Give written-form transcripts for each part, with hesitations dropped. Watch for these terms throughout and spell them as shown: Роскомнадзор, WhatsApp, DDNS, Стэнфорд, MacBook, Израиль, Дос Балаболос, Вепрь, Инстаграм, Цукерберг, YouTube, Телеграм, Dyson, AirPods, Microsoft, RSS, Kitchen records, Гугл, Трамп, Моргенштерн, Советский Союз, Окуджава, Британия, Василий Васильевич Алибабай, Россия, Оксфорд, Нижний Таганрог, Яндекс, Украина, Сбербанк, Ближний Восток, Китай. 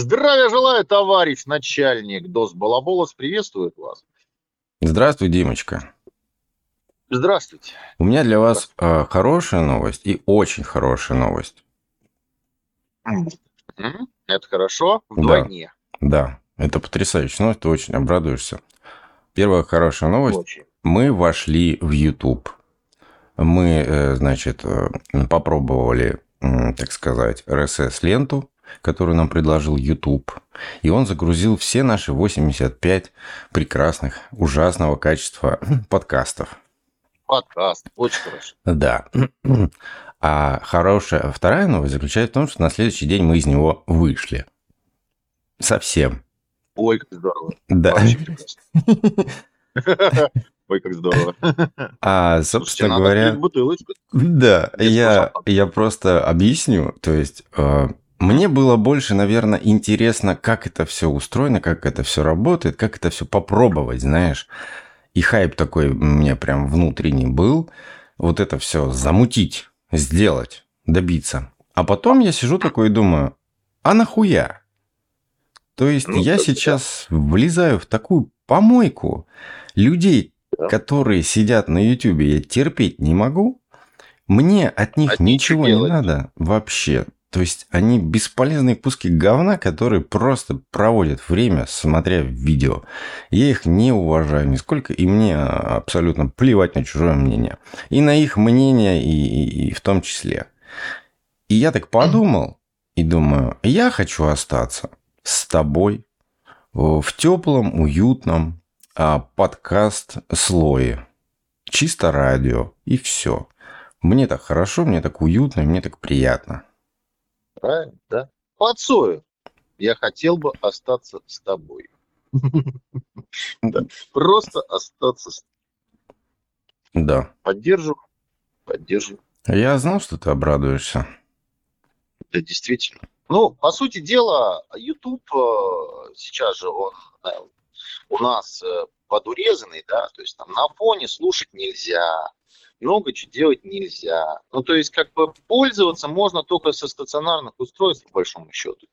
Здравия желаю, товарищ начальник. Дос Балаболос приветствует вас. Здравствуй, Димочка. Здравствуйте. У меня для вас хорошая новость и очень хорошая новость. Это хорошо. Вдвойне. Да, это потрясающе новость, ты очень обрадуешься. Первая хорошая новость. Очень. Мы вошли в YouTube. Мы, значит, попробовали, так сказать, RSS-ленту, которую нам предложил YouTube. И он загрузил все наши 85 прекрасных, ужасного качества подкастов. Подкаст. Очень хорошо. Да. А хорошая вторая новость заключается в том, что на следующий день мы из него вышли. Совсем. Ой, как здорово. Да. Вообще прекрасно. Ой, как здорово. А, собственно говоря... Да, я просто объясню. То есть, мне было больше, наверное, интересно, как это все устроено, как это все работает, как это все попробовать, знаешь. И хайп такой у меня прям внутренний был. Вот это все замутить, сделать, добиться. А потом я сижу такой и думаю, а нахуя? То есть, ну, я сейчас влезаю в такую помойку людей, которые сидят на YouTube, я терпеть не могу. Мне от них ничего не надо вообще. То есть, они бесполезные куски говна, которые просто проводят время, смотря видео. Я их не уважаю нисколько, и мне абсолютно плевать на чужое мнение. И на их мнение, и в том числе. И я так подумал, и думаю, я хочу остаться с тобой в теплом, уютном подкаст-слое. Чисто радио. И все. Мне так хорошо, мне так уютно, мне так приятно. Правильно, да? Подсою. Я хотел бы остаться с тобой. Просто остаться с тобой. Да. Поддержу. Поддержу. Я знал, что ты обрадуешься. Да, действительно. Ну, по сути дела, YouTube сейчас же он у нас подурезанный, да, то есть там на фоне слушать нельзя, много чего делать нельзя. Ну, то есть, как бы пользоваться можно только со стационарных устройств, по большому счету,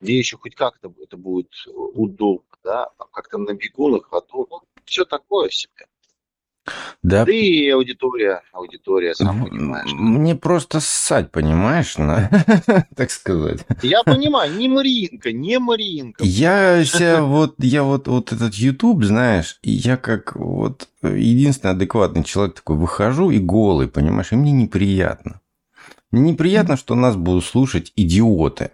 где еще хоть как-то это будет удобно, да, там как-то на бегу, на ходу, ну, все такое в себе. Да. Да и аудитория, сам понимаешь. Мне просто ссать, понимаешь, так сказать. Я понимаю, не Мариинка. Я вот этот YouTube, знаешь, я как вот единственный адекватный человек такой выхожу и голый, понимаешь, и мне неприятно. Мне неприятно, что нас будут слушать идиоты.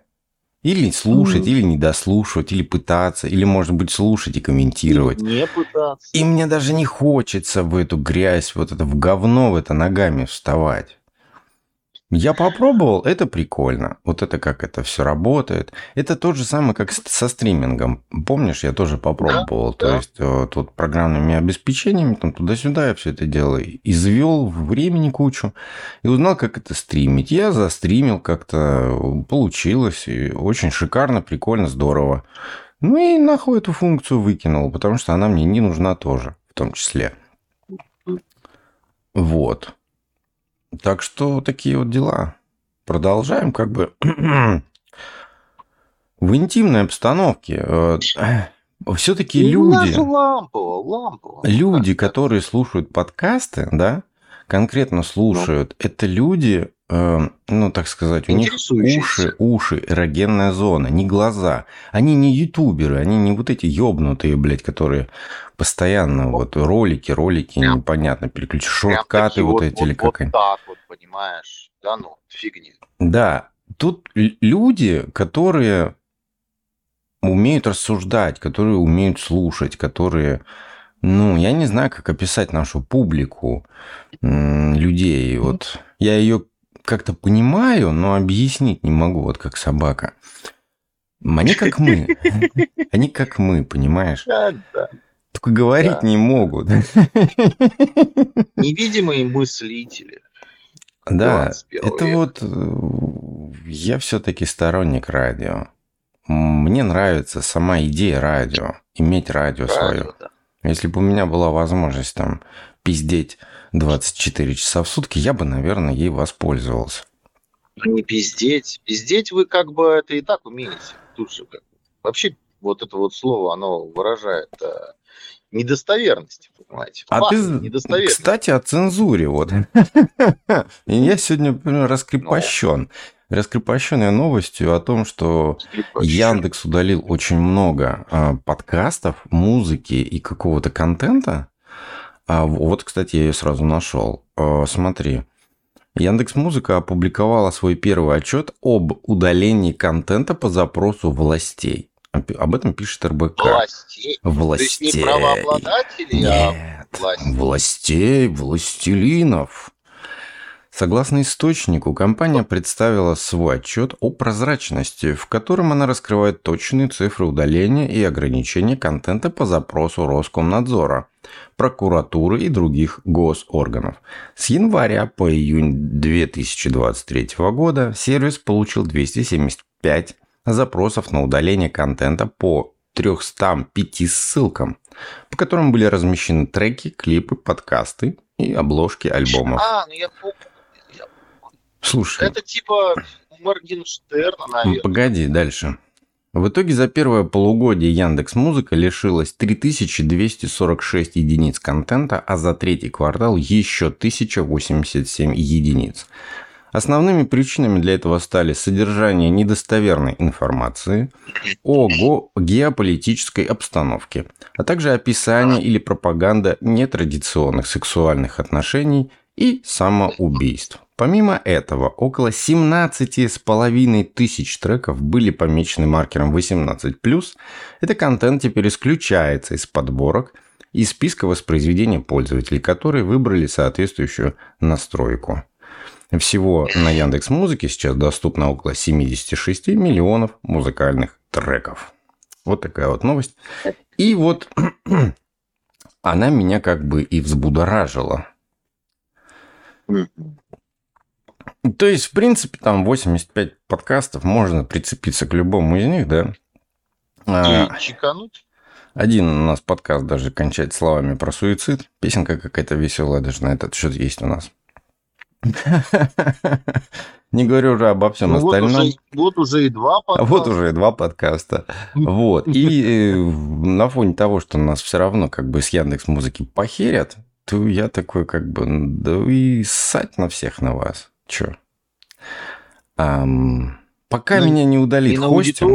Или слушать, или не дослушивать, или пытаться, или, может быть, слушать и комментировать. И не пытаться. И мне даже не хочется в эту грязь, вот это в говно, в это ногами вставать. Я попробовал, это прикольно. Вот это как это все работает. Это тот же самый, как со стримингом. Помнишь, я тоже попробовал. Да. То есть, тут программными обеспечениями, там туда-сюда я все это дело извел, времени кучу. И узнал, как это стримить. Я застримил как-то, получилось. И очень шикарно, прикольно, здорово. Ну и нахуй эту функцию выкинул, потому что она мне не нужна тоже, в том числе. Вот. Так что такие вот дела. Продолжаем как бы в интимной обстановке. Все-таки люди... Лампово. Люди, которые слушают подкасты, да, конкретно слушают, это люди, ну, так сказать, у них уши, эрогенная зона, не глаза. Они не ютуберы, они не вот эти ёбнутые, блядь, которые постоянно вот ролики непонятно переключают, шорткаты вот эти или как они. Вот так вот, понимаешь, да ну, фигня. Да, тут люди, которые умеют рассуждать, которые умеют слушать, которые... Ну, я не знаю, как описать нашу публику людей. Вот я ее как-то понимаю, но объяснить не могу, вот как собака. Они как мы. Они как мы, понимаешь? Да. Только говорить не могут. Невидимые мыслители. Да, это вот... Я все-таки сторонник радио. Мне нравится сама идея радио. Иметь радио свое. Если бы у меня была возможность там пиздеть 24 часа в сутки, я бы, наверное, ей воспользовался. Не пиздеть. Пиздеть вы как бы это и так умеете. тут же как вообще вот это вот слово, оно выражает недостоверность, понимаете? А ты, кстати, о цензуре вот. Я сегодня, например, раскрепощен новостью о том, что Яндекс удалил очень много подкастов, музыки и какого-то контента. Вот, кстати, я ее сразу нашел. Смотри. Яндекс.Музыка опубликовала свой первый отчет об удалении контента по запросу властей. Об этом пишет РБК. Властей. То есть не правообладателей, а властей. Властей, властелинов. Согласно источнику, компания представила свой отчет о прозрачности, в котором она раскрывает точные цифры удаления и ограничения контента по запросу Роскомнадзора, прокуратуры и других госорганов. С января по июнь 2023 года сервис получил 275 запросов на удаление контента по 305 ссылкам, по которым были размещены треки, клипы, подкасты и обложки альбомов. Слушай, это типа Моргенштерна, наверное. Погоди, дальше. В итоге за первое полугодие Яндекс.Музыка лишилась 3246 единиц контента, а за третий квартал еще 1087 единиц. Основными причинами для этого стали содержание недостоверной информации о геополитической обстановке, а также описание или пропаганда нетрадиционных сексуальных отношений и самоубийств. Помимо этого, около 17,5 тысяч треков были помечены маркером 18+. Этот контент теперь исключается из подборок и списка воспроизведения пользователей, которые выбрали соответствующую настройку. Всего на Яндекс.Музыке сейчас доступно около 76 миллионов музыкальных треков. Вот такая вот новость. И вот она меня как бы и взбудоражила. То есть, в принципе, там 85 подкастов, можно прицепиться к любому из них, да? И чекануть. Один у нас подкаст даже кончает словами про суицид. Песенка какая-то веселая даже на этот счет есть у нас. Не говорю уже обо всем остальном. Вот уже и два подкаста. Вот. И на фоне того, что нас все равно как бы с Яндекс.Музыки похерят, то я такой как бы, да и ссать на всех на вас. Че? Пока меня не удалит хостинг.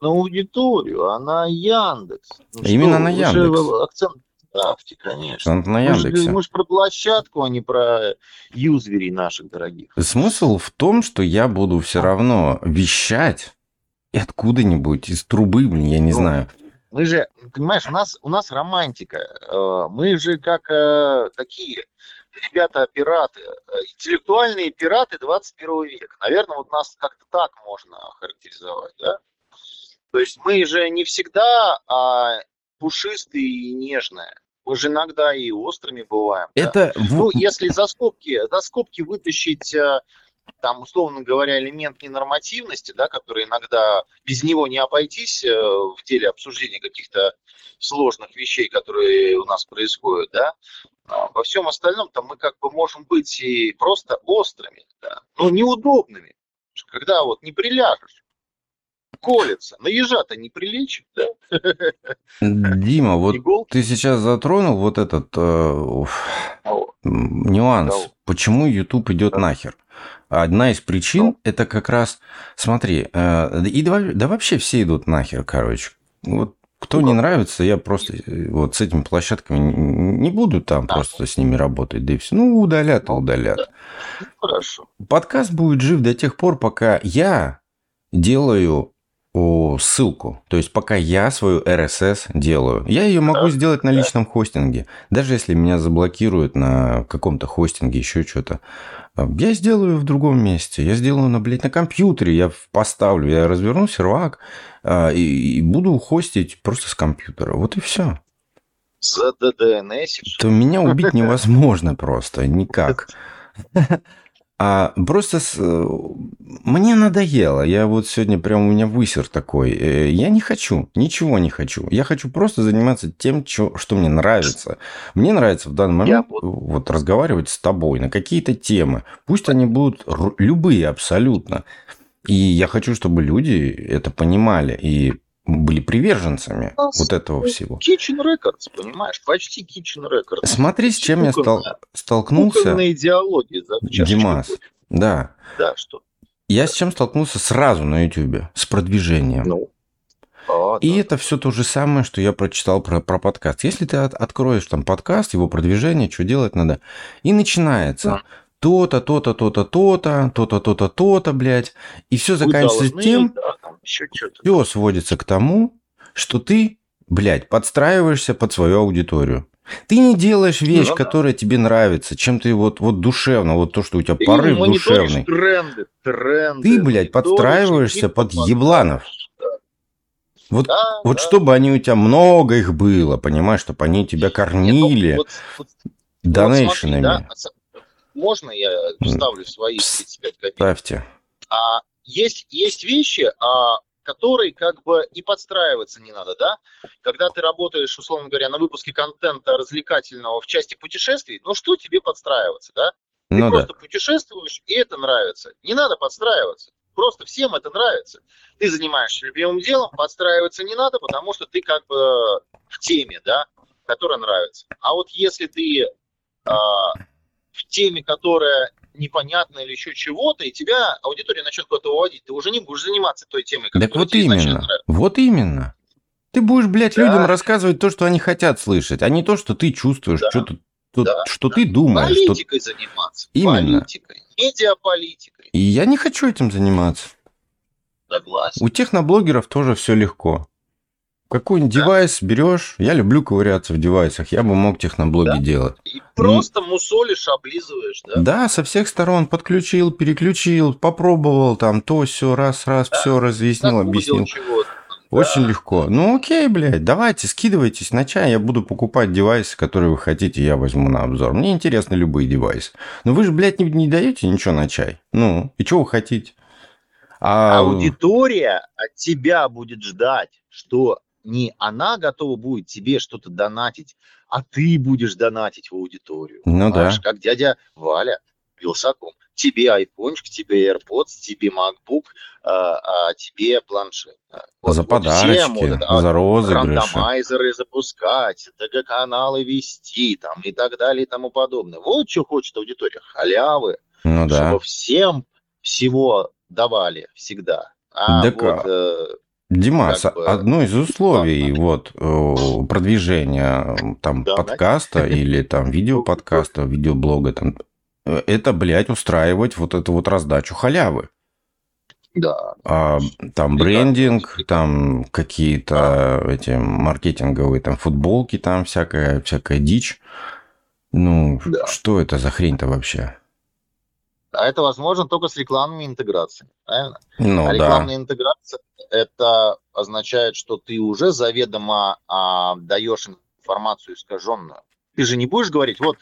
На аудиторию, а на Яндекс. Именно на Яндекс. Акцент ставьте, конечно. На Яндексе. Может, про площадку, а не про юзверей наших дорогих. Смысл в том, что я буду все равно вещать и откуда-нибудь, из трубы, блин, я не знаю. Мы же, понимаешь, у нас романтика. Мы же как такие... Ребята-пираты, интеллектуальные пираты 21 века. Наверное, вот нас как-то так можно охарактеризовать, да? То есть мы же не всегда пушистые и нежные. Мы же иногда и острыми бываем. Это... Да? Ну, если за скобки вытащить, там, условно говоря, элемент ненормативности, да, который иногда без него не обойтись в деле обсуждения каких-то сложных вещей, которые у нас происходят, да, во всем остальном-то мы как бы можем быть и просто острыми, да, но неудобными, когда вот не приляжешь, колется, на ежа-то не прилечит, да. Дима, вот иголки. Ты сейчас затронул вот этот нюанс, почему YouTube идет нахер. Одна из причин, это как раз, смотри, да вообще все идут нахер, короче, вот. Кто не нравится, я просто вот с этими площадками не буду там просто с ними работать, да и все. Ну, удалят. Хорошо. Подкаст будет жив до тех пор, пока я делаю ссылку. То есть, пока я свою RSS делаю. Я ее могу сделать на личном хостинге. Даже если меня заблокируют на каком-то хостинге, еще что-то. Я сделаю в другом месте. Я сделаю, на компьютере. Я поставлю, я разверну сервак и буду хостить просто с компьютера. Вот и все. За DDNS? То меня убить невозможно просто. Никак. Просто мне надоело. Я вот сегодня прям, у меня высер такой. Я не хочу. Ничего не хочу. Я хочу просто заниматься тем, что мне нравится. Мне нравится в данный момент вот разговаривать с тобой на какие-то темы. Пусть они будут любые абсолютно. И я хочу, чтобы люди это понимали и были приверженцами вот этого всего. Kitchen records, понимаешь? Почти kitchen records. Смотри, с чем я столкнулся. На идеологии. Димас, да. Да, что? Я с чем столкнулся сразу на YouTube? С продвижением. Ну. И да. Это все то же самое, что я прочитал про подкаст. Если ты откроешь там подкаст, его продвижение, что делать надо, и начинается то-то, то-то, то-то, то-то, то-то, то-то, то-то, блядь, и все заканчивается тем, все сводится к тому, что ты, блядь, подстраиваешься под свою аудиторию. Ты не делаешь вещь, которая тебе нравится, чем ты вот душевно, вот то, что у тебя порыв душевный. Тренды, ты, блядь, подстраиваешься под ебланов. Вот, да, вот да. Чтобы они у тебя много их было, понимаешь, чтобы они тебя кормили донейшенами. Да? Можно я вставлю свои 35 копеек? Ставьте. Есть вещи, которые как бы и подстраиваться не надо, да? Когда ты работаешь, условно говоря, на выпуске контента развлекательного в части путешествий, ну что тебе подстраиваться, да? Ты просто путешествуешь, и это нравится. Не надо подстраиваться. Просто всем это нравится. Ты занимаешься любимым делом, подстраиваться не надо, потому что ты как бы в теме, да, которая нравится. А вот если ты в теме, которая непонятна или еще чего-то, и тебя аудитория начнет куда-то уводить, ты уже не будешь заниматься той темой, которая так вот тебе изначально нравится. Вот именно. Ты будешь, блядь, людям рассказывать то, что они хотят слышать, а не то, что ты чувствуешь, что ты думаешь. Политикой заниматься. Именно. Политикой. Медиаполитикой. И я не хочу этим заниматься. Согласен. У техноблогеров тоже все легко. Какой-нибудь девайс берешь. Я люблю ковыряться в девайсах. Я бы мог техноблоги делать. И просто мусолишь, облизываешь, да? Да, со всех сторон подключил, переключил, попробовал там то, все, раз, все разъяснил, объяснил. Очень легко. Ну окей, блядь, давайте, скидывайтесь на чай, я буду покупать девайсы, которые вы хотите, я возьму на обзор. Мне интересны любые девайсы. Но вы же, блядь, не даете ничего на чай. Ну, и чего вы хотите? Аудитория от тебя будет ждать, что не она готова будет тебе что-то донатить, а ты будешь донатить в аудиторию. Ну да. Как дядя Валя Вилсаком. Тебе айфончик, тебе AirPods, тебе MacBook, а тебе планшет. Вот, за подарочки, за розыгрыши. Рандомайзеры запускать, ТГ-каналы вести там, и так далее и тому подобное. Вот что хочет аудитория. Халявы. Ну, да. Чтобы всем всего давали всегда. Димас, одно из условий продвижения там, подкаста или там, видеоподкаста, видеоблога там, это, блядь, устраивать вот эту вот раздачу халявы. Да. Там брендинг, там какие-то эти маркетинговые там футболки, там всякая дичь. Ну, что это за хрень-то вообще? А это возможно только с рекламной интеграцией, правильно? Ну, рекламная интеграция, это означает, что ты уже заведомо даешь информацию искаженную. Ты же не будешь говорить, вот,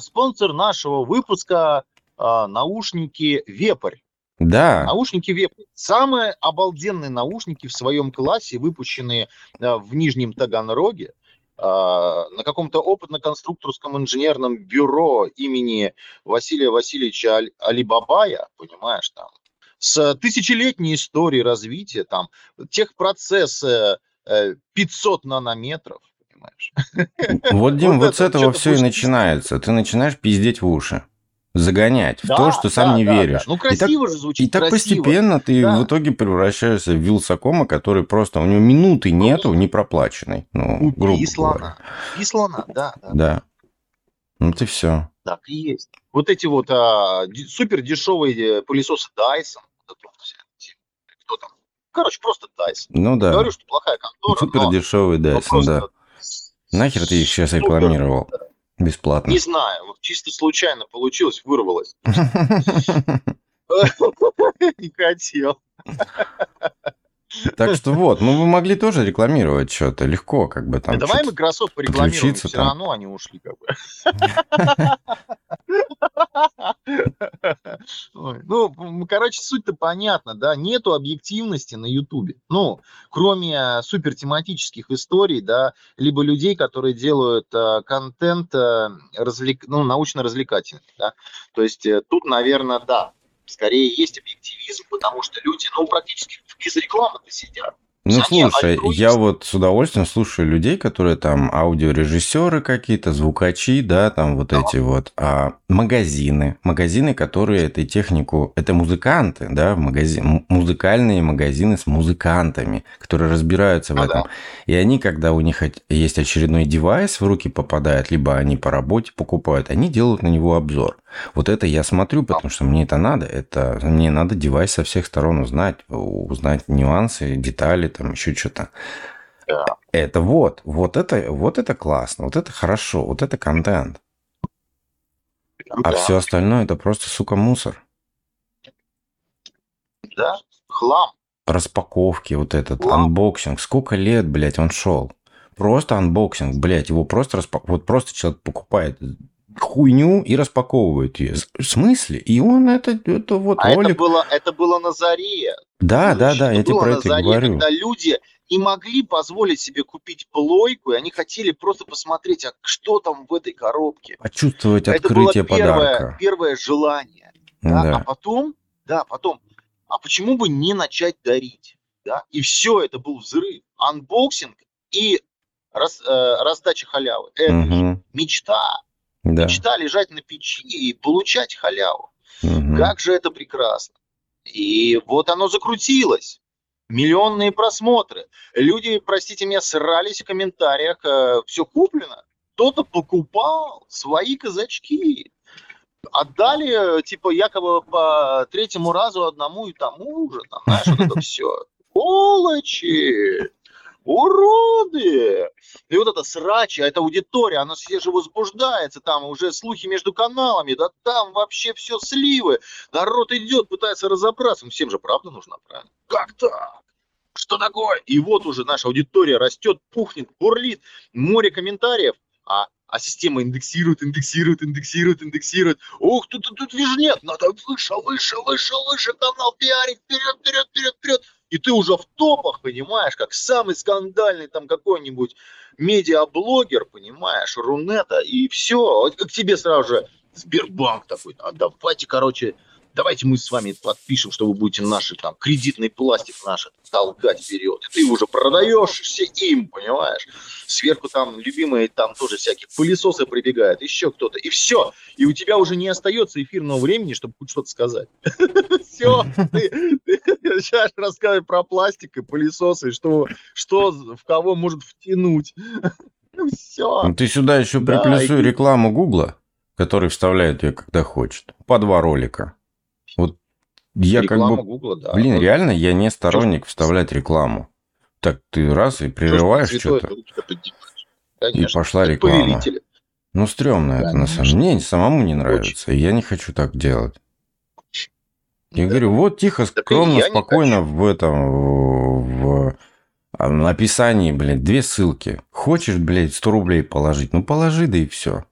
спонсор нашего выпуска наушники Вепрь. Да. Наушники Вепрь. Самые обалденные наушники в своем классе, выпущенные в Нижнем Таганроге, на каком-то опытно-конструкторском инженерном бюро имени Василия Васильевича Алибабая, понимаешь, там, с тысячелетней историей развития, там, техпроцесса 500 нанометров. Вот, Дим, вот с этого все и начинается. Ты начинаешь пиздеть в уши. Загонять в то, что сам не веришь. Ну, красиво же звучит. И так постепенно ты в итоге превращаешься в вилсакома, который просто... У него минуты нету непроплаченной. Ну, грубо говоря. И слона, да. Ну, ты все. Так и есть. Вот эти вот супер дешевые пылесосы Dyson. Кто там? Короче, просто Dyson. Ну, да. Говорю, что плохая контора. Супер дешевый Dyson, да. Нахер ты их сейчас рекламировал? Бесплатно. Не знаю, вот чисто случайно получилось, вырвалось. Не хотел. Так что вот, ну вы могли тоже рекламировать что-то, легко как бы там. Давай Microsoft порекламируем, все равно они ушли как бы. Ну, короче, суть-то понятна, да, нету объективности на Ютубе. Ну, кроме супертематических историй, да, либо людей, которые делают контент научно-развлекательный, да. То есть тут, наверное, да. скорее есть объективизм, потому что люди, ну, практически без рекламы-то сидят. Ну, слушай, я вот с удовольствием слушаю людей, которые там аудиорежиссеры какие-то, звукачи, да, там вот эти вот, магазины, которые этой технику, это музыканты, да, музыкальные магазины с музыкантами, которые разбираются в этом. И они, когда у них есть очередной девайс в руки попадает, либо они по работе покупают, они делают на него обзор. Вот это я смотрю, потому что мне это надо. Это мне надо девайс со всех сторон узнать нюансы, детали, там еще что-то. Да. Это вот это классно, вот это хорошо, вот это контент. Да. А все остальное это просто, сука, мусор. Да, хлам. Распаковки, вот этот анбоксинг. Сколько лет, блядь, он шел? Просто анбоксинг, блядь, его просто распаковывают. Вот просто человек покупает хуйню и распаковывают ее. В смысле? И он это вот ролик... это было на заре. Да, я тебе про это заре, говорю. Когда люди не могли позволить себе купить плойку, и они хотели просто посмотреть, а что там в этой коробке. Почувствовать открытие подарка. Это было первое желание. Да? Да. А потом, а почему бы не начать дарить? Да? И все, это был взрыв. Анбоксинг и раздача халявы. Это же мечта. Да. Мечта лежать на печи и получать халяву. Угу. Как же это прекрасно. И вот оно закрутилось. Миллионные просмотры. Люди, простите меня, срались в комментариях. Все куплено. Кто-то покупал свои казачки. Отдали, типа, якобы по третьему разу одному и тому же. Там, знаешь, вот это все. Олочи! Уроды! И вот это срачи, а эта аудитория, она все же возбуждается, там уже слухи между каналами, да там вообще все сливы, народ идет, пытается разобраться, им всем же правда нужна, правильно? Как так? Что такое? И вот уже наша аудитория растет, пухнет, бурлит, море комментариев, а система индексирует. Ух, тут вижнет, надо выше, канал пиарить, вперед. И ты уже в топах, понимаешь, как самый скандальный там какой-нибудь медиаблогер, понимаешь, Рунета, и все. К тебе сразу же Сбербанк такой, а давайте мы с вами подпишем, что вы будете наши там кредитный пластик наш толкать вперед. И ты уже продаешься им, понимаешь. Сверху там любимые там тоже всякие пылесосы прибегают, еще кто-то. И все. И у тебя уже не остается эфирного времени, чтобы хоть что-то сказать. Все, ты сейчас рассказывай про пластик и пылесосы, что в кого может втянуть. Все. Ты сюда еще приплюсуй рекламу Гугла, который вставляет ее, когда хочет. По два ролика. Вот я реклама как бы... Гугла, да. Блин, реально я не сторонник вставлять рекламу. Так ты раз и прерываешь что-то. И пошла реклама. Повелители. Ну, стрёмно это на самом деле. Мне самому не нравится. Очень. Я не хочу так делать. Я говорю, вот тихо, скромно, спокойно в описании, блядь, 2 ссылки. Хочешь, блядь, 100 рублей положить? Ну, положи, да и все.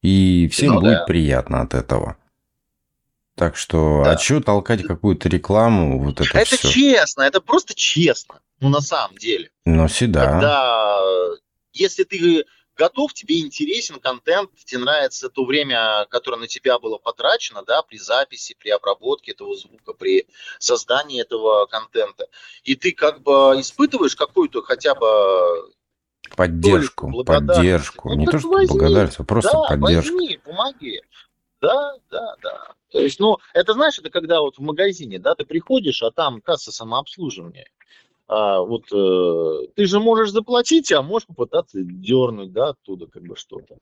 И всем будет приятно от этого. Так что, да. А что толкать какую-то рекламу? Вот это все. Честно, это просто честно. Ну, на самом деле. Ну, всегда. Когда, если ты готов, тебе интересен контент, тебе нравится то время, которое на тебя было потрачено, да, при записи, при обработке этого звука, при создании этого контента, и ты как бы испытываешь какую-то хотя бы... Поддержку. Ну, не то, что благодарность, а просто поддержку. Да, возьми, помоги. Да. То есть, ну, это, знаешь, это когда вот в магазине, да, ты приходишь, а там касса самообслуживания. Ты же можешь заплатить, а можешь попытаться дернуть, да, оттуда как бы что-то.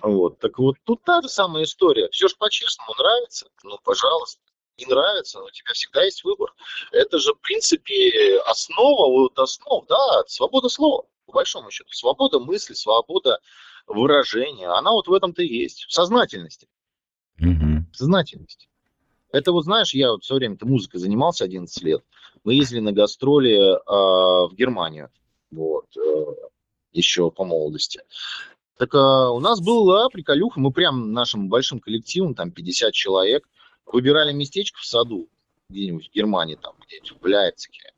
Вот, так вот, тут та же самая история. Все же по-честному нравится, ну, пожалуйста. Не нравится, но у тебя всегда есть выбор. Это же, в принципе, основа, вот основ, да, свобода слова, по большому счету. Свобода мысли, свобода выражения, она вот в этом-то и есть, в сознательности. Сознательность. Это вот, знаешь, я вот все время-то музыкой занимался 11 лет. Мы ездили на гастроли в Германию. Вот. Еще по молодости. Так у нас была приколюха. Мы прям нашим большим коллективом, там 50 человек, выбирали местечко в саду. Где-нибудь в Германии, там где-нибудь в Лейпциге.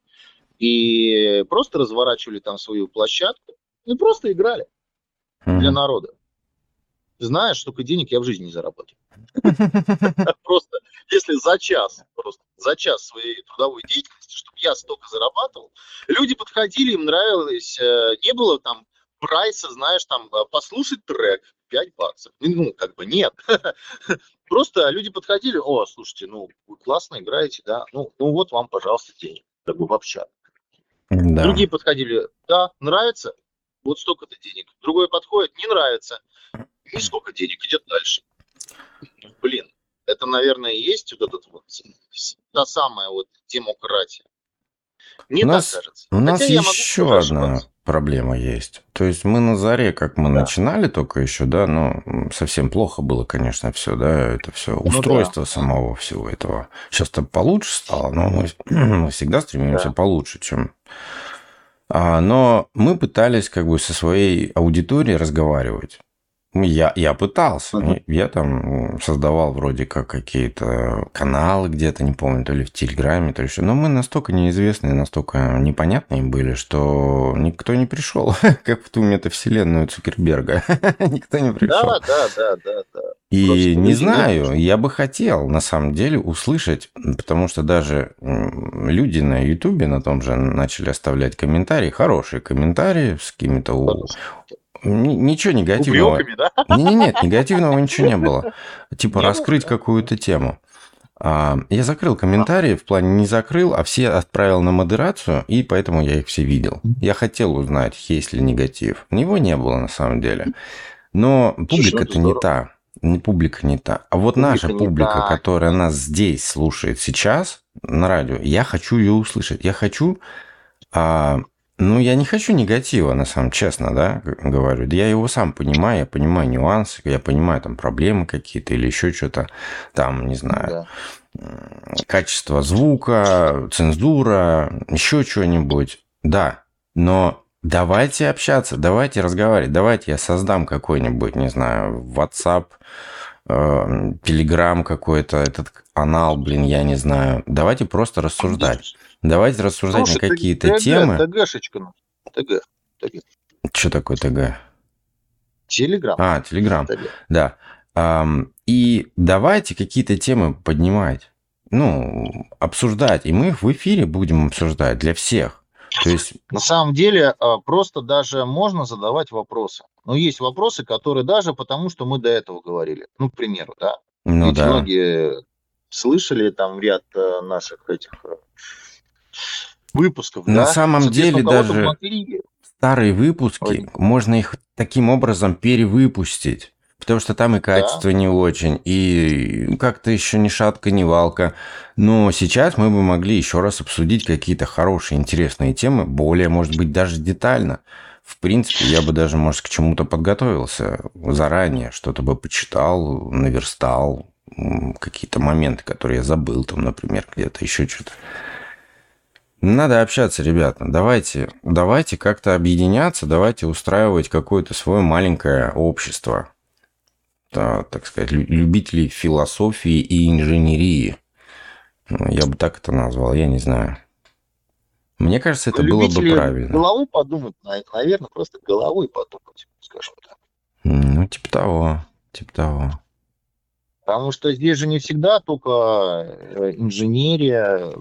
И просто разворачивали там свою площадку. И просто играли для народа. знаешь, столько денег я в жизни не заработаю. Просто если за час своей трудовой деятельности, чтобы я столько зарабатывал, люди подходили, им нравилось, не было там прайса, знаешь, там послушать трек, $5. Ну, как бы нет. Просто люди подходили, о, слушайте, ну, вы классно играете, да, ну вот вам, пожалуйста, денег, как бы в общак. Да. Другие подходили, да, нравится, вот столько-то денег. Другой подходит, не нравится, и сколько денег, идет дальше. Блин, это, наверное, и есть вот этот вот, та самая вот демократия. Мне так кажется. У нас еще одна проблема есть. То есть мы на заре, как мы начинали только еще, да, ну, совсем плохо было, конечно, все, да, это все устройство самого всего этого. Сейчас-то получше стало, но мы всегда стремимся получше, чем... Но мы пытались как бы со своей аудиторией разговаривать. Я пытался. Я там создавал вроде как какие-то каналы где-то, не помню, то ли в Телеграме, то ли еще. Но мы настолько неизвестные, настолько непонятные были, что никто не пришел. Как в ту метавселенную Цукерберга. Никто не пришел. Да. И просто не знаю, я бы хотел на самом деле услышать, потому что даже люди на Ютубе на том же начали оставлять комментарии, хорошие комментарии с какими-то... Ничего негативного. Убьёками, да? Нет, негативного ничего не было. Типа раскрыть какую-то тему. Я закрыл комментарии, в плане не закрыл, а все отправил на модерацию, и поэтому я их все видел. Я хотел узнать, есть ли негатив. Его не было на самом деле. Но публика-то не та. Публика не та. А вот наша публика, которая нас здесь слушает сейчас на радио, я хочу ее услышать. Я хочу... Ну, я не хочу негатива, на самом деле, честно, да, говорю. Я его сам понимаю, я понимаю нюансы, я понимаю там проблемы какие-то или еще что-то, там, не знаю, качество звука, цензура, еще что-нибудь. Да, но давайте общаться, давайте разговаривать, давайте я создам какой-нибудь, не знаю, WhatsApp, Телеграм какой-то, этот канал, блин, я не знаю. Давайте просто рассуждать. Давайте рассуждать на какие-то темы. ТГшечка. ТГ. Что такое ТГ? Телеграм. А, Телеграм. Да. И давайте какие-то темы поднимать. Ну, обсуждать. И мы их в эфире будем обсуждать для всех. То есть... На самом деле, просто даже можно задавать вопросы. Но есть вопросы, которые даже потому, что мы до этого говорили. Ну, к примеру, да. Ну, ведь многие слышали там ряд наших этих... выпусков. На самом деле даже старые выпуски, можно их таким образом перевыпустить, потому что там и качество не очень, и как-то еще ни шатка, ни валка. Но сейчас мы бы могли еще раз обсудить какие-то хорошие, интересные темы, более, может быть, даже детально. В принципе, я бы даже, может, к чему-то подготовился заранее, что-то бы почитал, наверстал, какие-то моменты, которые я забыл, там, например, где-то еще что-то. Надо общаться, ребята, давайте как-то объединяться, давайте устраивать какое-то свое маленькое общество, так сказать, любителей философии и инженерии. Я бы так это назвал, я не знаю. Мне кажется, это было бы правильно. Голову подумать, наверное, просто головой подумать, скажем так. Ну, типа того. Потому что здесь же не всегда только инженерия,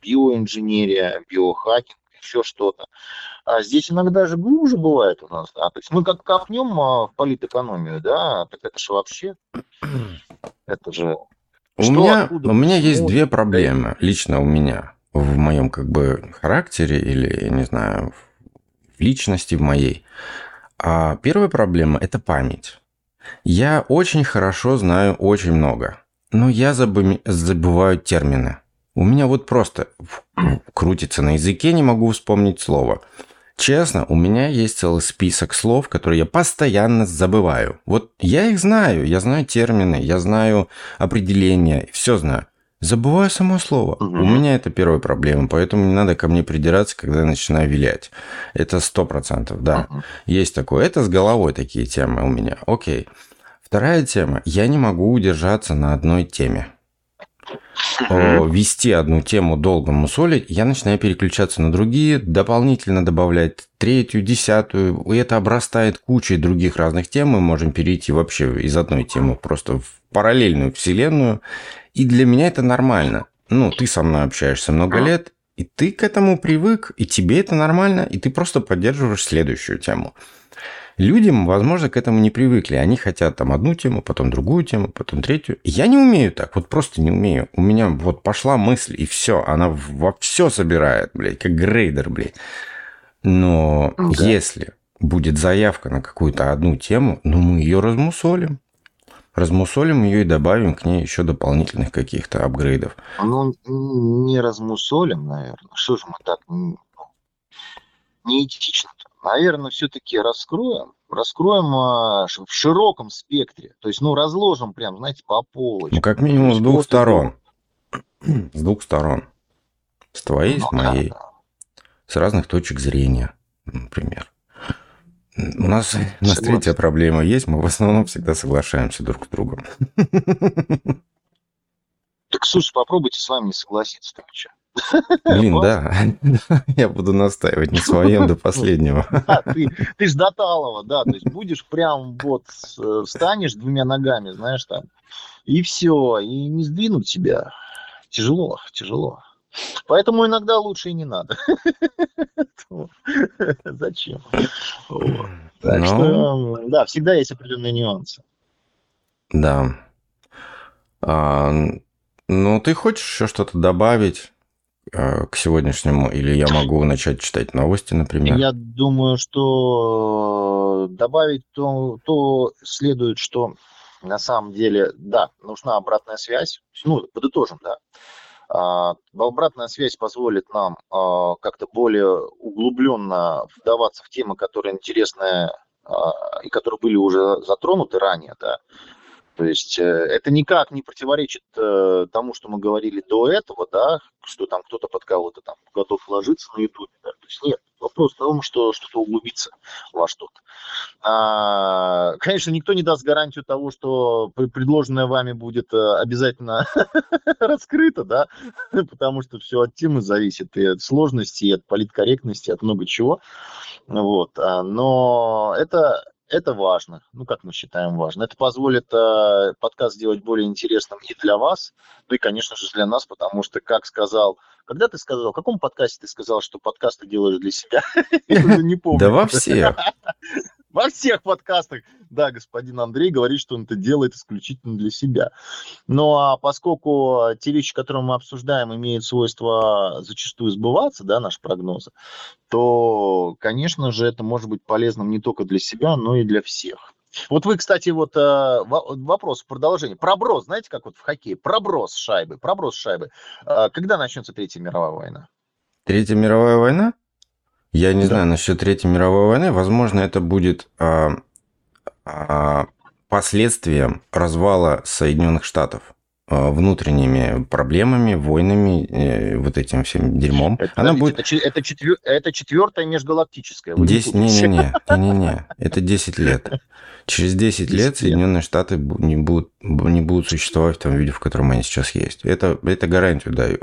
биоинженерия, биохакинг, еще что-то. А здесь иногда же глубже бывает у нас. Да? То есть мы как копнем в политэкономию, да, так это же вообще... Это же... У меня есть две проблемы, лично у меня, в моем как бы характере или, я не знаю, в личности в моей. А первая проблема – это память. Я очень хорошо знаю очень много, но я забываю термины. У меня вот просто крутится на языке, не могу вспомнить слово. Честно, у меня есть целый список слов, которые я постоянно забываю. Вот я их знаю, я знаю термины, я знаю определения, все знаю. Забываю само слово. У меня это первая проблема, поэтому не надо ко мне придираться, когда я начинаю вилять. Это 100%, да. Есть такое. Это с головой такие темы у меня. Окей. Вторая тема. Я не могу удержаться на одной теме. вести одну тему долго мусолить, я начинаю переключаться на другие, дополнительно добавлять третью, десятую, и это обрастает кучей других разных тем, мы можем перейти вообще из одной темы просто в параллельную вселенную, и для меня это нормально. Ну, ты со мной общаешься много лет, и ты к этому привык, и тебе это нормально, и ты просто поддерживаешь следующую тему. Людям, возможно, к этому не привыкли. Они хотят там одну тему, потом другую тему, потом третью. Я не умею так, вот просто не умею. У меня вот пошла мысль, и все. Она во все собирает, блядь, как грейдер, блядь. Но если будет заявка на какую-то одну тему, ну, мы ее размусолим. Размусолим ее и добавим к ней еще дополнительных каких-то апгрейдов. Ну, не размусолим, наверное. Что же мы так... неэтично-то. Наверное, все-таки раскроем в широком спектре. То есть, ну, разложим прям, знаете, по полочкам. Ну, как минимум с двух сторон. С двух сторон. С твоей, ну, с моей. Да, да. С разных точек зрения, например. У нас третья проблема есть, мы в основном всегда соглашаемся друг с другом. Так, слушай, попробуйте с вами не согласиться, так что. Блин, да. Я буду настаивать на своем до последнего. Да, ты ж доталова, да. То есть будешь прям вот встанешь двумя ногами, знаешь, там, и все, и не сдвинут тебя. Тяжело, тяжело. Поэтому иногда лучше и не надо. Зачем? Так что, да, всегда есть определенные нюансы. Да. Ну, ты хочешь еще что-то добавить к сегодняшнему? Или я могу начать читать новости, например? Я думаю, что добавить то следует, что на самом деле, да, нужна обратная связь. Ну, подытожим, да. Обратная связь позволит нам как-то более углубленно вдаваться в темы, которые интересны и которые были уже затронуты ранее, да. То есть это никак не противоречит тому, что мы говорили до этого, да, что там кто-то под кого-то там готов ложиться на YouTube, да. То есть нет, вопрос в том, что что-то углубиться во что-то. Конечно, никто не даст гарантию того, что предложенное вами будет обязательно раскрыто, да, потому что все от темы зависит, и от сложности, и от политкорректности, и от много чего. Вот. Но это важно, ну, как мы считаем, важно. Это позволит подкаст сделать более интересным и для вас, ну и, конечно же, для нас, потому что, как сказал, когда ты сказал, в каком подкасте ты сказал, что подкасты делаешь для себя? Я уже не помню. Да во всех. Во всех подкастах, да, господин Андрей говорит, что он это делает исключительно для себя. Ну, а поскольку те вещи, которые мы обсуждаем, имеют свойство зачастую сбываться, да, наши прогнозы, то, конечно же, это может быть полезным не только для себя, но и для всех. Вот вы, кстати, вот вопрос в продолжении. Проброс, знаете, как вот в хоккее? Проброс шайбы. Когда начнется Третья мировая война? Третья мировая война? Я не знаю насчет Третьей мировой войны. Возможно, это будет последствием развала Соединенных Штатов внутренними проблемами, войнами, вот этим всем дерьмом. Она будет... это четвертая межгалактическая. Не-не-не. Это 10 лет. Через 10 лет Соединенные Штаты не будут существовать в том виде, в котором они сейчас есть. Это гарантию даю.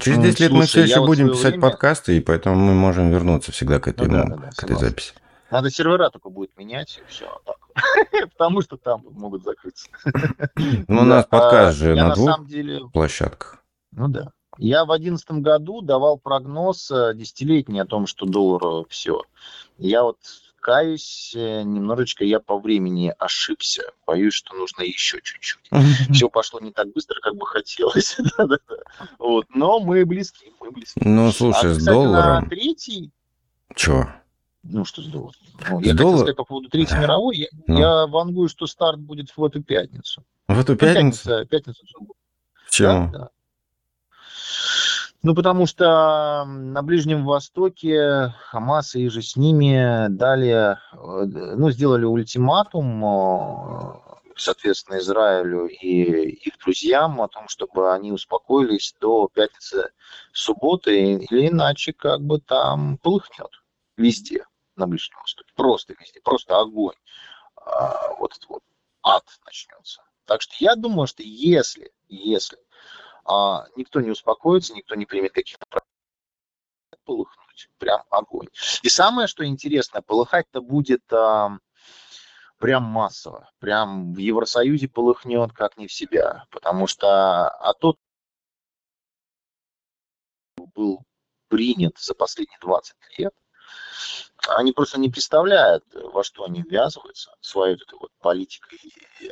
Через 10 лет мы все еще будем писать подкасты, и поэтому мы можем вернуться всегда к этой, к этой записи. Надо сервера только будет менять, и все. Потому что там могут закрыться. Ну, у нас подкаст же на двух площадках. Ну да. Я в 2011 году давал прогноз десятилетний о том, что доллар все. Я вот каюсь, немножечко я по времени ошибся. Боюсь, что нужно еще чуть-чуть. Все пошло не так быстро, как бы хотелось. Вот. Но мы близки, Ну, слушай, с долларом... Чего? Ну, что с долларом? Я хотел сказать по поводу Третьей мировой. Я вангую, что старт будет в эту пятницу. В эту пятницу? Пятница. Чего? Да. Ну, потому что на Ближнем Востоке Хамас и же с ними дали, ну, сделали ультиматум, соответственно, Израилю и их друзьям о том, чтобы они успокоились до пятницы, субботы, или иначе как бы там полыхнет везде на Ближнем Востоке. Просто везде, просто огонь. Вот этот вот ад начнется. Так что я думаю, что если если никто не успокоится, никто не примет каких-то прав, полыхнуть прям огонь. И самое, что интересно, полыхать-то будет прям массово, прям в Евросоюзе полыхнет как не в себя, потому что тот был принят за последние 20 лет, они просто не представляют, во что они ввязываются, свою эту вот политику.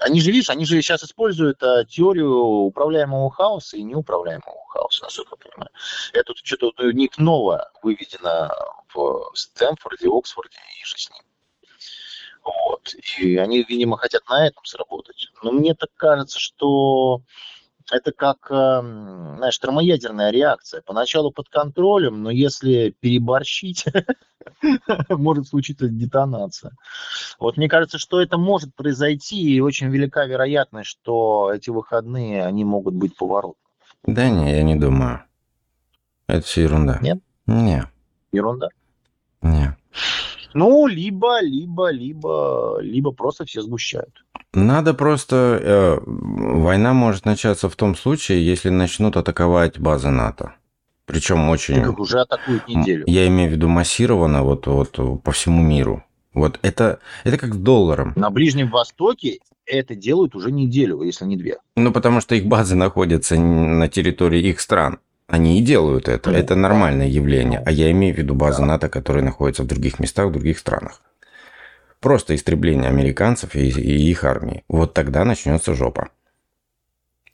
Они же, видишь, они же сейчас используют теорию управляемого хаоса и неуправляемого хаоса, насколько я понимаю. Это что-то у них новое выведено в Стэнфорде, Оксфорде и же с ним. Вот. И они, видимо, хотят на этом сработать. Но мне так кажется, что это как, знаешь, термоядерная реакция. Поначалу под контролем, но если переборщить, может случиться детонация. Вот мне кажется, что это может произойти, и очень велика вероятность, что эти выходные, они могут быть поворотными. Да не, я не думаю. Это все ерунда. Нет? Нет. Ерунда? Нет. Ну, либо просто все сгущают. Надо просто... война может начаться в том случае, если начнут атаковать базы НАТО. Причем очень... Как уже атакуют неделю. Я имею в виду массированно вот по всему миру. Вот это как с долларом. На Ближнем Востоке это делают уже неделю, если не две. Ну, потому что их базы находятся на территории их стран. Они и делают это. Это нормальное явление. А я имею в виду базы НАТО, которые находятся в других местах, в других странах. Просто истребление американцев и их армии. Вот тогда начнется жопа.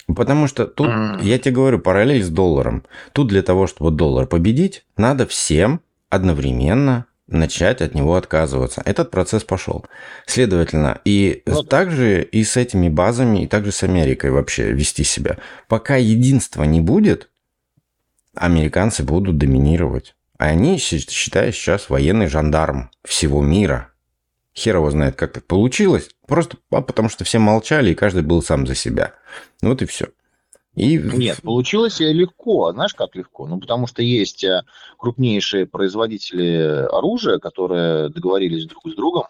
Потому что тут, я тебе говорю, параллель с долларом. Тут для того, чтобы доллар победить, надо всем одновременно начать от него отказываться. Этот процесс пошел. Следовательно, и также и с этими базами, и также с Америкой вообще вести себя. Пока единства не будет, американцы будут доминировать. А они, считая сейчас военный жандарм всего мира. Хер его знает, как так получилось. Просто потому, что все молчали, и каждый был сам за себя. Вот и все. И... Нет, получилось легко. Знаешь, как легко? Ну, потому что есть крупнейшие производители оружия, которые договорились друг с другом,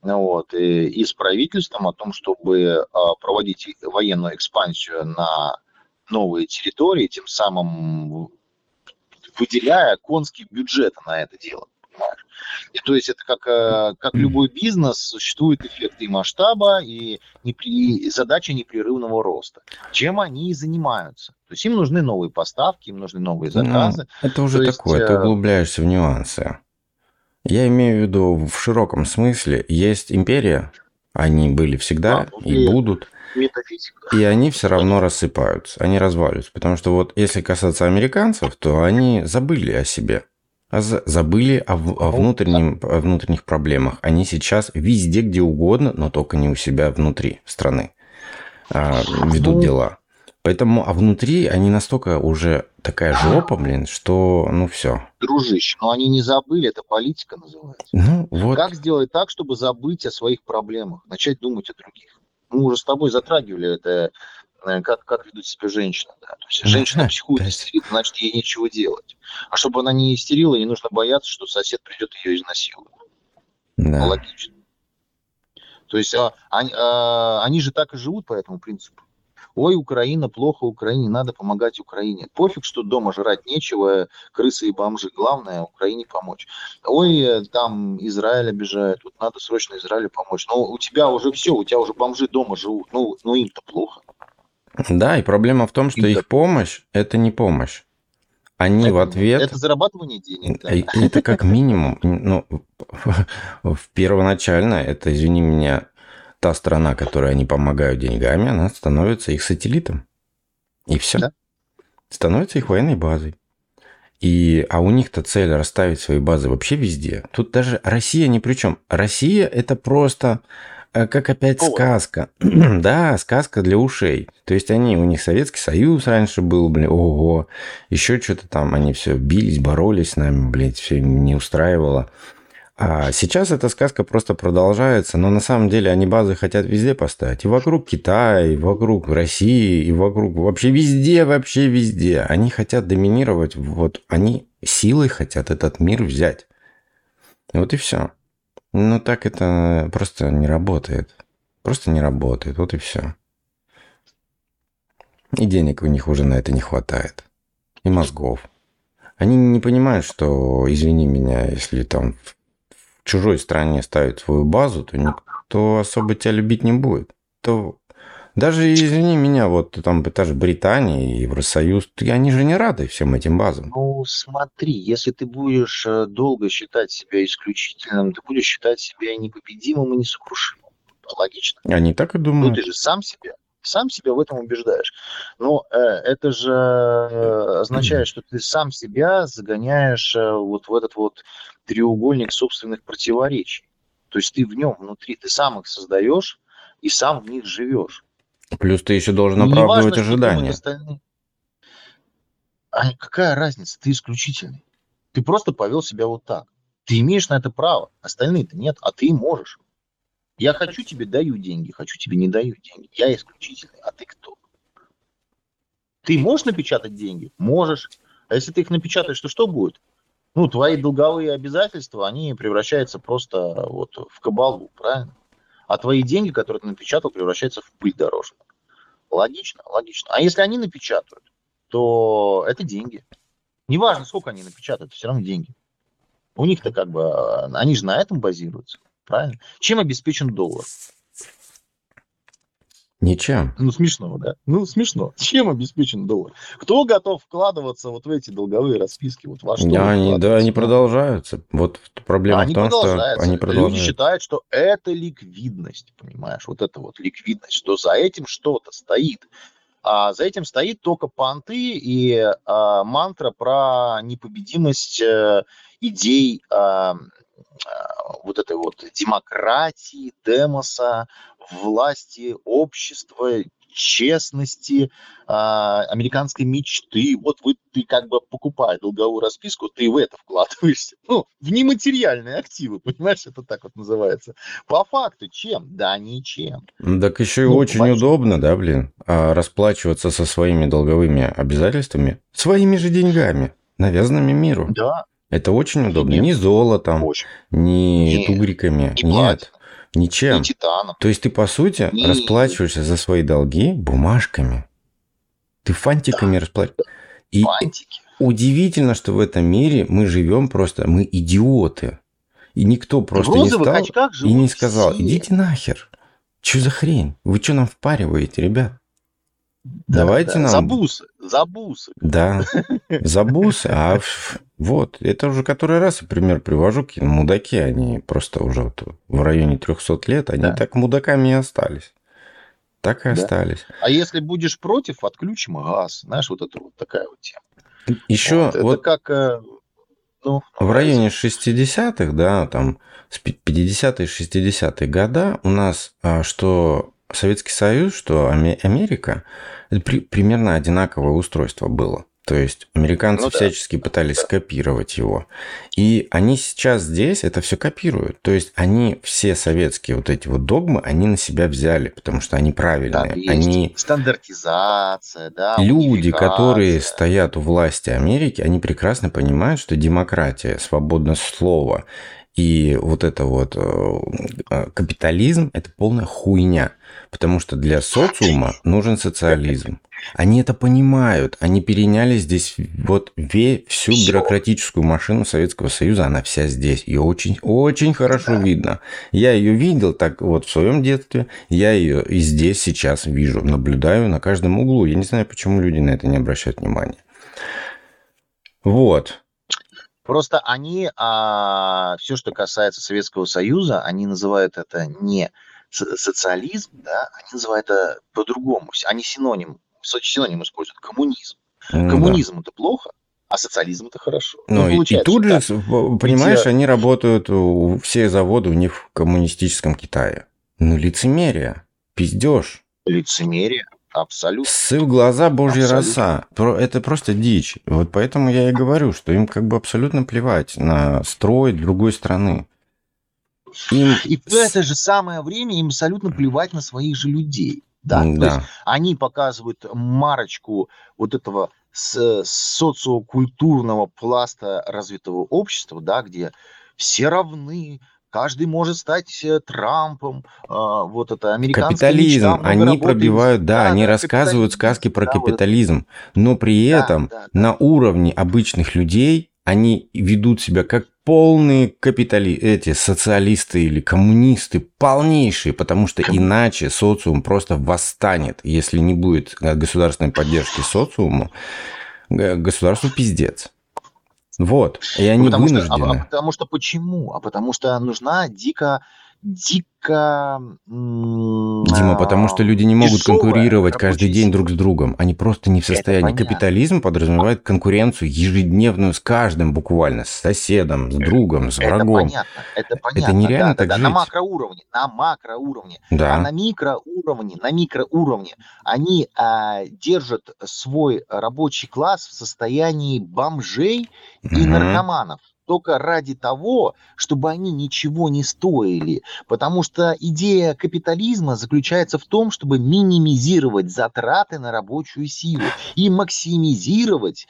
вот, и с правительством о том, чтобы проводить военную экспансию на новые территории, тем самым выделяя конский бюджет на это дело. Понимаешь? И то есть это как любой бизнес, существуют эффекты масштаба и задача непрерывного роста. Чем они и занимаются. То есть им нужны новые поставки, им нужны новые заказы. Ну, это уже такое, ты углубляешься в нюансы. Я имею в виду в широком смысле. Есть империя, они были всегда и будут. Метафизика. И они все равно рассыпаются, они разваливаются. Потому что вот если касаться американцев, то они забыли о себе, забыли о внутренних проблемах. Они сейчас везде, где угодно, но только не у себя внутри страны ведут дела. Поэтому, а внутри они настолько уже такая жопа, блин, что ну все. Дружище, но они не забыли, это политика называется. Ну, вот. Как сделать так, чтобы забыть о своих проблемах, начать думать о других? Мы уже с тобой затрагивали это, как ведут себя женщины. Да? То есть женщина психует, истерит, значит, ей нечего делать. А чтобы она не истерила, ей нужно бояться, что сосед придет и ее изнасилует. Да. Логично. То есть они же так и живут по этому принципу. Ой, Украина, плохо Украине, надо помогать Украине. Пофиг, что дома жрать нечего, крысы и бомжи. Главное, Украине помочь. Ой, там Израиль обижает, вот надо срочно Израилю помочь. Но у тебя уже все, у тебя уже бомжи дома живут, ну им-то плохо. Да, и проблема в том, что их помощь – это не помощь. Они в ответ... Это зарабатывание денег. Да. Это как минимум, ну, первоначально, это, извини меня, та страна, которой они помогают деньгами, она становится их сателлитом. И все. Да. Становится их военной базой. А у них-то цель расставить свои базы вообще везде. Тут даже Россия ни при чем. Россия это просто как опять сказка. Да, сказка для ушей. То есть у них Советский Союз раньше был, блин, ого. Еще что-то там, они все бились, боролись с нами, блядь, все не устраивало. А сейчас эта сказка просто продолжается, но на самом деле они базы хотят везде поставить. И вокруг Китая, и вокруг России, и вокруг... Вообще везде. Они хотят доминировать. Вот они силой хотят этот мир взять. Вот и все. Но так это просто не работает. Вот и все. И денег у них уже на это не хватает. И мозгов. Они не понимают, что, извини меня, если там в чужой стране ставят свою базу, то никто особо тебя любить не будет. То даже, извини меня, вот там та же Британия и Евросоюз, они же не рады всем этим базам. Ну, смотри, если ты будешь долго считать себя исключительным, ты будешь считать себя непобедимым и несокрушимым. Логично. Они так и думают. Ну, ты же сам себя в этом убеждаешь. Но это же означает, что ты сам себя загоняешь вот в этот вот треугольник собственных противоречий. То есть ты в нем внутри, ты сам их создаешь и сам в них живешь. Плюс ты еще должен оправдывать ожидания. А какая разница? Ты исключительный. Ты просто повел себя вот так. Ты имеешь на это право. Остальные-то нет, а ты можешь. Я хочу тебе, даю деньги, хочу тебе, не даю деньги. Я исключительный, а ты кто? Ты можешь напечатать деньги? Можешь. А если ты их напечатаешь, то что будет? Ну, твои долговые обязательства, они превращаются просто вот в кабалу, правильно? А твои деньги, которые ты напечатал, превращаются в пыль дорожную. Логично, логично. А если они напечатают, то это деньги. Неважно, сколько они напечатают, все равно деньги. У них-то как бы, они же на этом базируются. Правильно? Чем обеспечен доллар? Ничем. Ну, смешно, да? Ну, смешно. Чем обеспечен доллар? Кто готов вкладываться вот в эти долговые расписки? Вот во что они продолжаются. Вот проблема в том, что они продолжаются. Люди считают, что это ликвидность, понимаешь? Вот это вот ликвидность, что за этим что-то стоит. А за этим стоит только понты и мантра про непобедимость идей, вот этой вот демократии, демоса, власти, общества, честности, американской мечты. Вот ты как бы, покупая долговую расписку, ты в это вкладываешься. Ну, в нематериальные активы, понимаешь, это так вот называется. По факту чем? Да ничем. Так еще и очень удобно, да, блин, расплачиваться со своими долговыми обязательствами своими же деньгами, навязанными миру. Да. Это очень удобно. Нет. Ни золотом, очень. Ни тугриками. Нет. Ничем. Ни титаном. То есть ты, по сути, расплачиваешься за свои долги бумажками. Ты фантиками расплачиваешься. И фантики. Удивительно, что в этом мире мы живем просто... Мы идиоты. И никто просто не встал и не сказал, идите нахер. Что за хрень? Вы что нам впариваете, ребят? Давайте нам... За бусы. Да, за бусы. А вот, это уже который раз, я пример привожу, мудаки, они просто уже вот в районе 300 лет, они так мудаками и остались. Так и остались. А если будешь против, отключим газ. Знаешь, вот это вот такая вот тема. Еще вот это как... в районе 60-х, да, там, с 50-е, 60-е года у нас, что... Советский Союз, что Америка, это примерно одинаковое устройство было. То есть американцы всячески пытались скопировать его. И они сейчас здесь это все копируют. То есть они все советские вот эти вот догмы, они на себя взяли, потому что они правильные. Да, они... Стандартизация, да. Люди, которые стоят у власти Америки, они прекрасно понимают, что демократия, свободное слово и вот это вот капитализм – это полная хуйня. Потому что для социума нужен социализм. Они это понимают. Они переняли здесь вот всю бюрократическую машину Советского Союза. Она вся здесь. Ее очень-очень хорошо видно. Я ее видел так вот в своем детстве. Я ее и здесь сейчас вижу. Наблюдаю на каждом углу. Я не знаю, почему люди на это не обращают внимания. Вот. Просто они, все, что касается Советского Союза, они называют это не социализм, да, они называют это по-другому. Они синоним используют коммунизм. Коммунизм это плохо, а социализм это хорошо. Ну, и тут же, понимаешь, они работают, все заводы у них в коммунистическом Китае. Ну, лицемерие, пиздеж. Лицемерие. Абсолютно. Ссы в глаза божья роса. Это просто дичь. Вот поэтому я и говорю, что им как бы абсолютно плевать на строй другой страны. И в это же самое время им абсолютно плевать на своих же людей. Да? Да. То есть они показывают марочку вот этого социокультурного пласта развитого общества, да, где все равны, Каждый может стать Трампом. Вот это американский капитализм. Они пробивают, да, они рассказывают сказки про капитализм, но при этом на уровне обычных людей они ведут себя как полные социалисты или коммунисты, полнейшие, потому что иначе социум просто восстанет, если не будет государственной поддержки социуму. Государству пиздец. Вот, и они вынуждены. Потому что почему? А потому что нужна дико... Дима, потому что люди не могут конкурировать каждый день друг с другом. Они просто не в состоянии. Капитализм подразумевает конкуренцию ежедневную с каждым буквально, с соседом, с другом, с врагом. Это понятно. Это нереально так жить. На макроуровне. Да. А на микроуровне они держат свой рабочий класс в состоянии бомжей и наркоманов. Только ради того, чтобы они ничего не стоили. Потому что идея капитализма заключается в том, чтобы минимизировать затраты на рабочую силу и максимизировать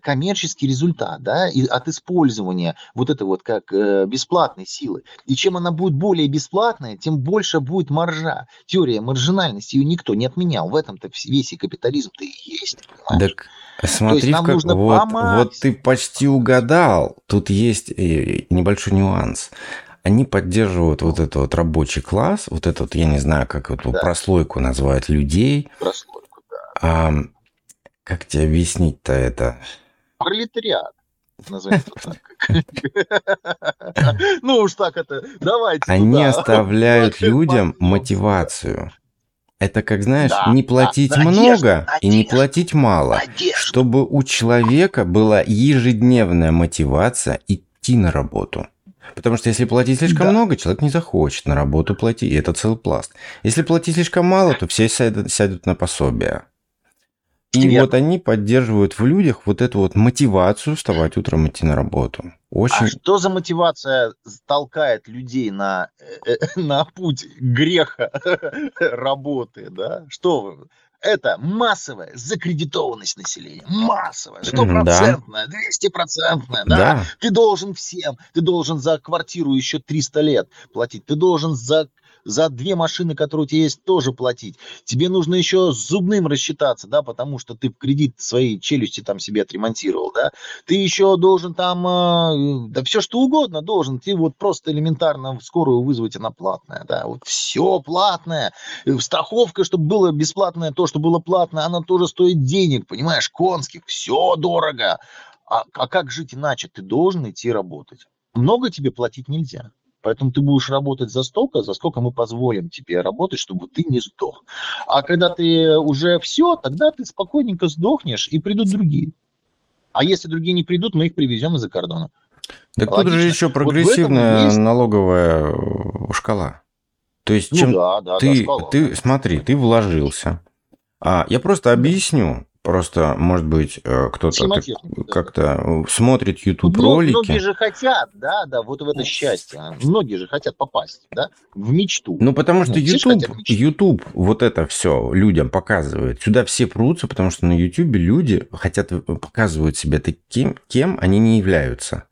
коммерческий результат, да, от использования вот этой вот как бесплатной силы. И чем она будет более бесплатная, тем больше будет маржа. Теория маржинальности ее никто не отменял. В этом-то весь и капитализм-то и есть. Понимаешь? Так смотри, как... вот ты почти угадал. Тут есть небольшой нюанс. Они поддерживают вот этот вот рабочий класс, вот этот вот, я не знаю, как эту прослойку называют, людей. Прослойку, да. Как тебе объяснить-то это? Пролетариат. Назовем так. Ну уж так это, давайте. Они оставляют людям мотивацию. Это как, знаешь, не платить много и не платить мало, чтобы у человека была ежедневная мотивация идти на работу. Потому что если платить слишком много, человек не захочет на работу платить, и это целый пласт. Если платить слишком мало, то все сядут на пособие. И вот они поддерживают в людях вот эту вот мотивацию вставать утром, идти на работу. Очень... А что за мотивация толкает людей на путь греха работы, да? Что это? Массовая закредитованность населения. Массовая, 100%, 200%. Да? Ты должен всем, ты должен за квартиру еще 300 лет платить, ты должен за две машины, которые у тебя есть, тоже платить. Тебе нужно еще с зубным рассчитаться, да, потому что ты в кредит свои челюсти там себе отремонтировал, да. Ты еще должен там, да, все что угодно должен. Ты вот просто элементарно скорую вызвать, она платная, да. Вот все платное. Страховка, чтобы было бесплатное, то, что было платное, она тоже стоит денег, понимаешь, конских. Все дорого. А как жить иначе? Ты должен идти работать. Много тебе платить нельзя. Поэтому ты будешь работать за сколько мы позволим тебе работать, чтобы ты не сдох. А когда ты уже все, тогда ты спокойненько сдохнешь, и придут другие. А если другие не придут, мы их привезем из-за кордона. Так логично. Тут же еще прогрессивная налоговая шкала. То есть, чем ты смотри, ты вложился. Я просто объясню. Просто, может быть, кто-то как-то смотрит YouTube-ролики. Многие же хотят, да, вот в это счастье. Многие же хотят попасть, да, в мечту. Ну, потому что YouTube вот это все людям показывает. Сюда все прутся, потому что на YouTube люди хотят показывают себя таким, кем они не являются.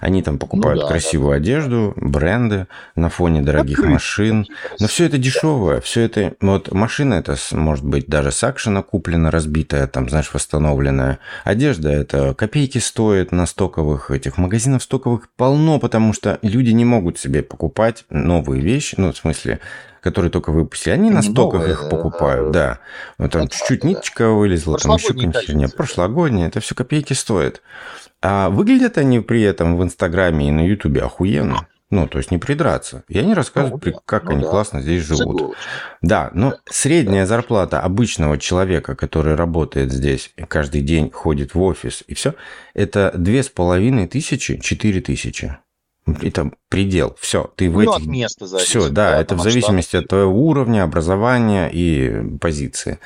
Они там покупают красивую одежду, бренды на фоне дорогих машин. Но все это дешевое. Все это... Вот машина, это может быть даже с акшена куплена, разбитая, там, знаешь, восстановленная. Одежда, это копейки стоит на стоковых этих магазинов. Стоковых полно, потому что люди не могут себе покупать новые вещи. Ну, в смысле... которые только выпустили, они на стоках их покупают, да. Вот там чуть-чуть ниточка вылезла, там еще какая-нибудь херня. Прошлогодняя, это все копейки стоит. А выглядят они при этом в Инстаграме и на Ютубе охуенно. Ну, то есть не придраться. И они рассказывают, как они классно здесь живут. Да, но средняя зарплата обычного человека, который работает здесь каждый день, ходит в офис и все, это 2500-4000. Это предел. Все, ты в этих... от места зависит. Все, да, это в зависимости от твоего уровня, образования и позиции.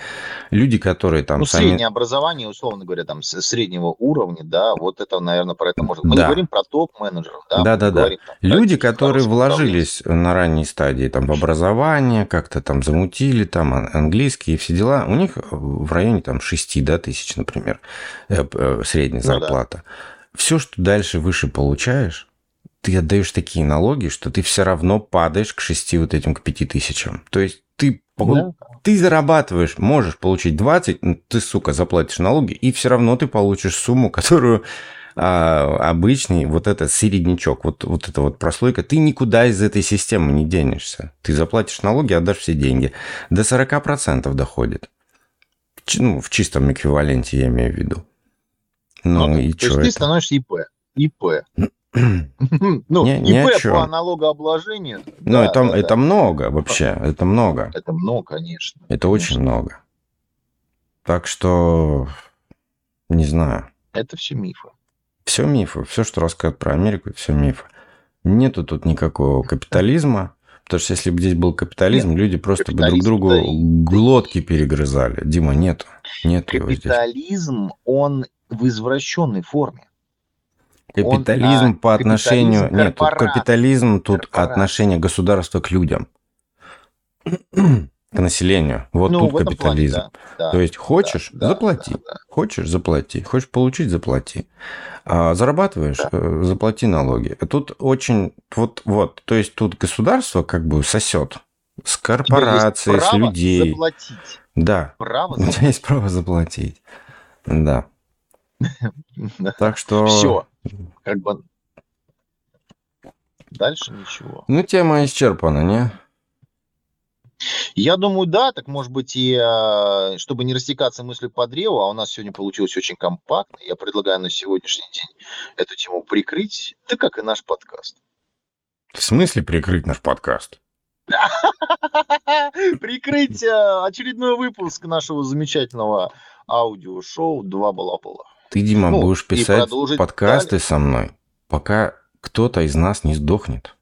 Люди, которые там... среднее образование, условно говоря, там, среднего уровня, да, вот это, наверное, про это можно... Мы не говорим про топ-менеджеров, да? Да. Люди, которые вложились на ранней стадии, там, в образование, как-то там замутили, там, английский и все дела, у них в районе, там, 6 тысяч, например, средняя зарплата. Все, что дальше выше получаешь, ты отдаешь такие налоги, что ты все равно падаешь к 6 вот этим, к 5 тысячам. То есть ты, да, ты зарабатываешь, можешь получить 20, но ты, сука, заплатишь налоги, и все равно ты получишь сумму, которую обычный вот этот середнячок, вот эта вот прослойка, ты никуда из этой системы не денешься. Ты заплатишь налоги, отдашь все деньги. До 40% доходит. Ну, в чистом эквиваленте, я имею в виду. Ну, ну и то есть это? Ты становишься ИП. Ну, ИП по налогообложению. Ну, это много вообще. Это много. Это много, конечно. Это очень много. Так что, не знаю. Это все мифы. Все мифы. Все, что рассказывают про Америку, все мифы. Нету тут никакого капитализма. Потому что если бы здесь был капитализм, нет, люди просто бы друг другу глотки перегрызали. Дима, нет капитализм, его здесь. Он в извращенной форме. Капитализм по отношению... Нет, капитализм тут отношение государства к людям. К населению. Вот ну, тут капитализм. Плане, да, то есть, хочешь, да, заплати. Да. Хочешь, заплати. Хочешь получить, заплати. А зарабатываешь, да, заплати налоги. Тут очень... Вот. То есть, тут государство как бы сосет с корпорацией, с людей. Заплатить. Да. Право заплатить. У тебя есть право заплатить. Да. Так что... Все. Как бы... Дальше ничего. Ну, тема исчерпана, не? Я думаю, да, так может быть и, чтобы не растекаться мыслью по древу, а у нас сегодня получилось очень компактно, я предлагаю на сегодняшний день эту тему прикрыть, да как и наш подкаст. В смысле прикрыть наш подкаст? Прикрыть очередной выпуск нашего замечательного аудиошоу «Два Балабола». Ты, Дима, будешь писать подкасты со мной, пока кто-то из нас не сдохнет.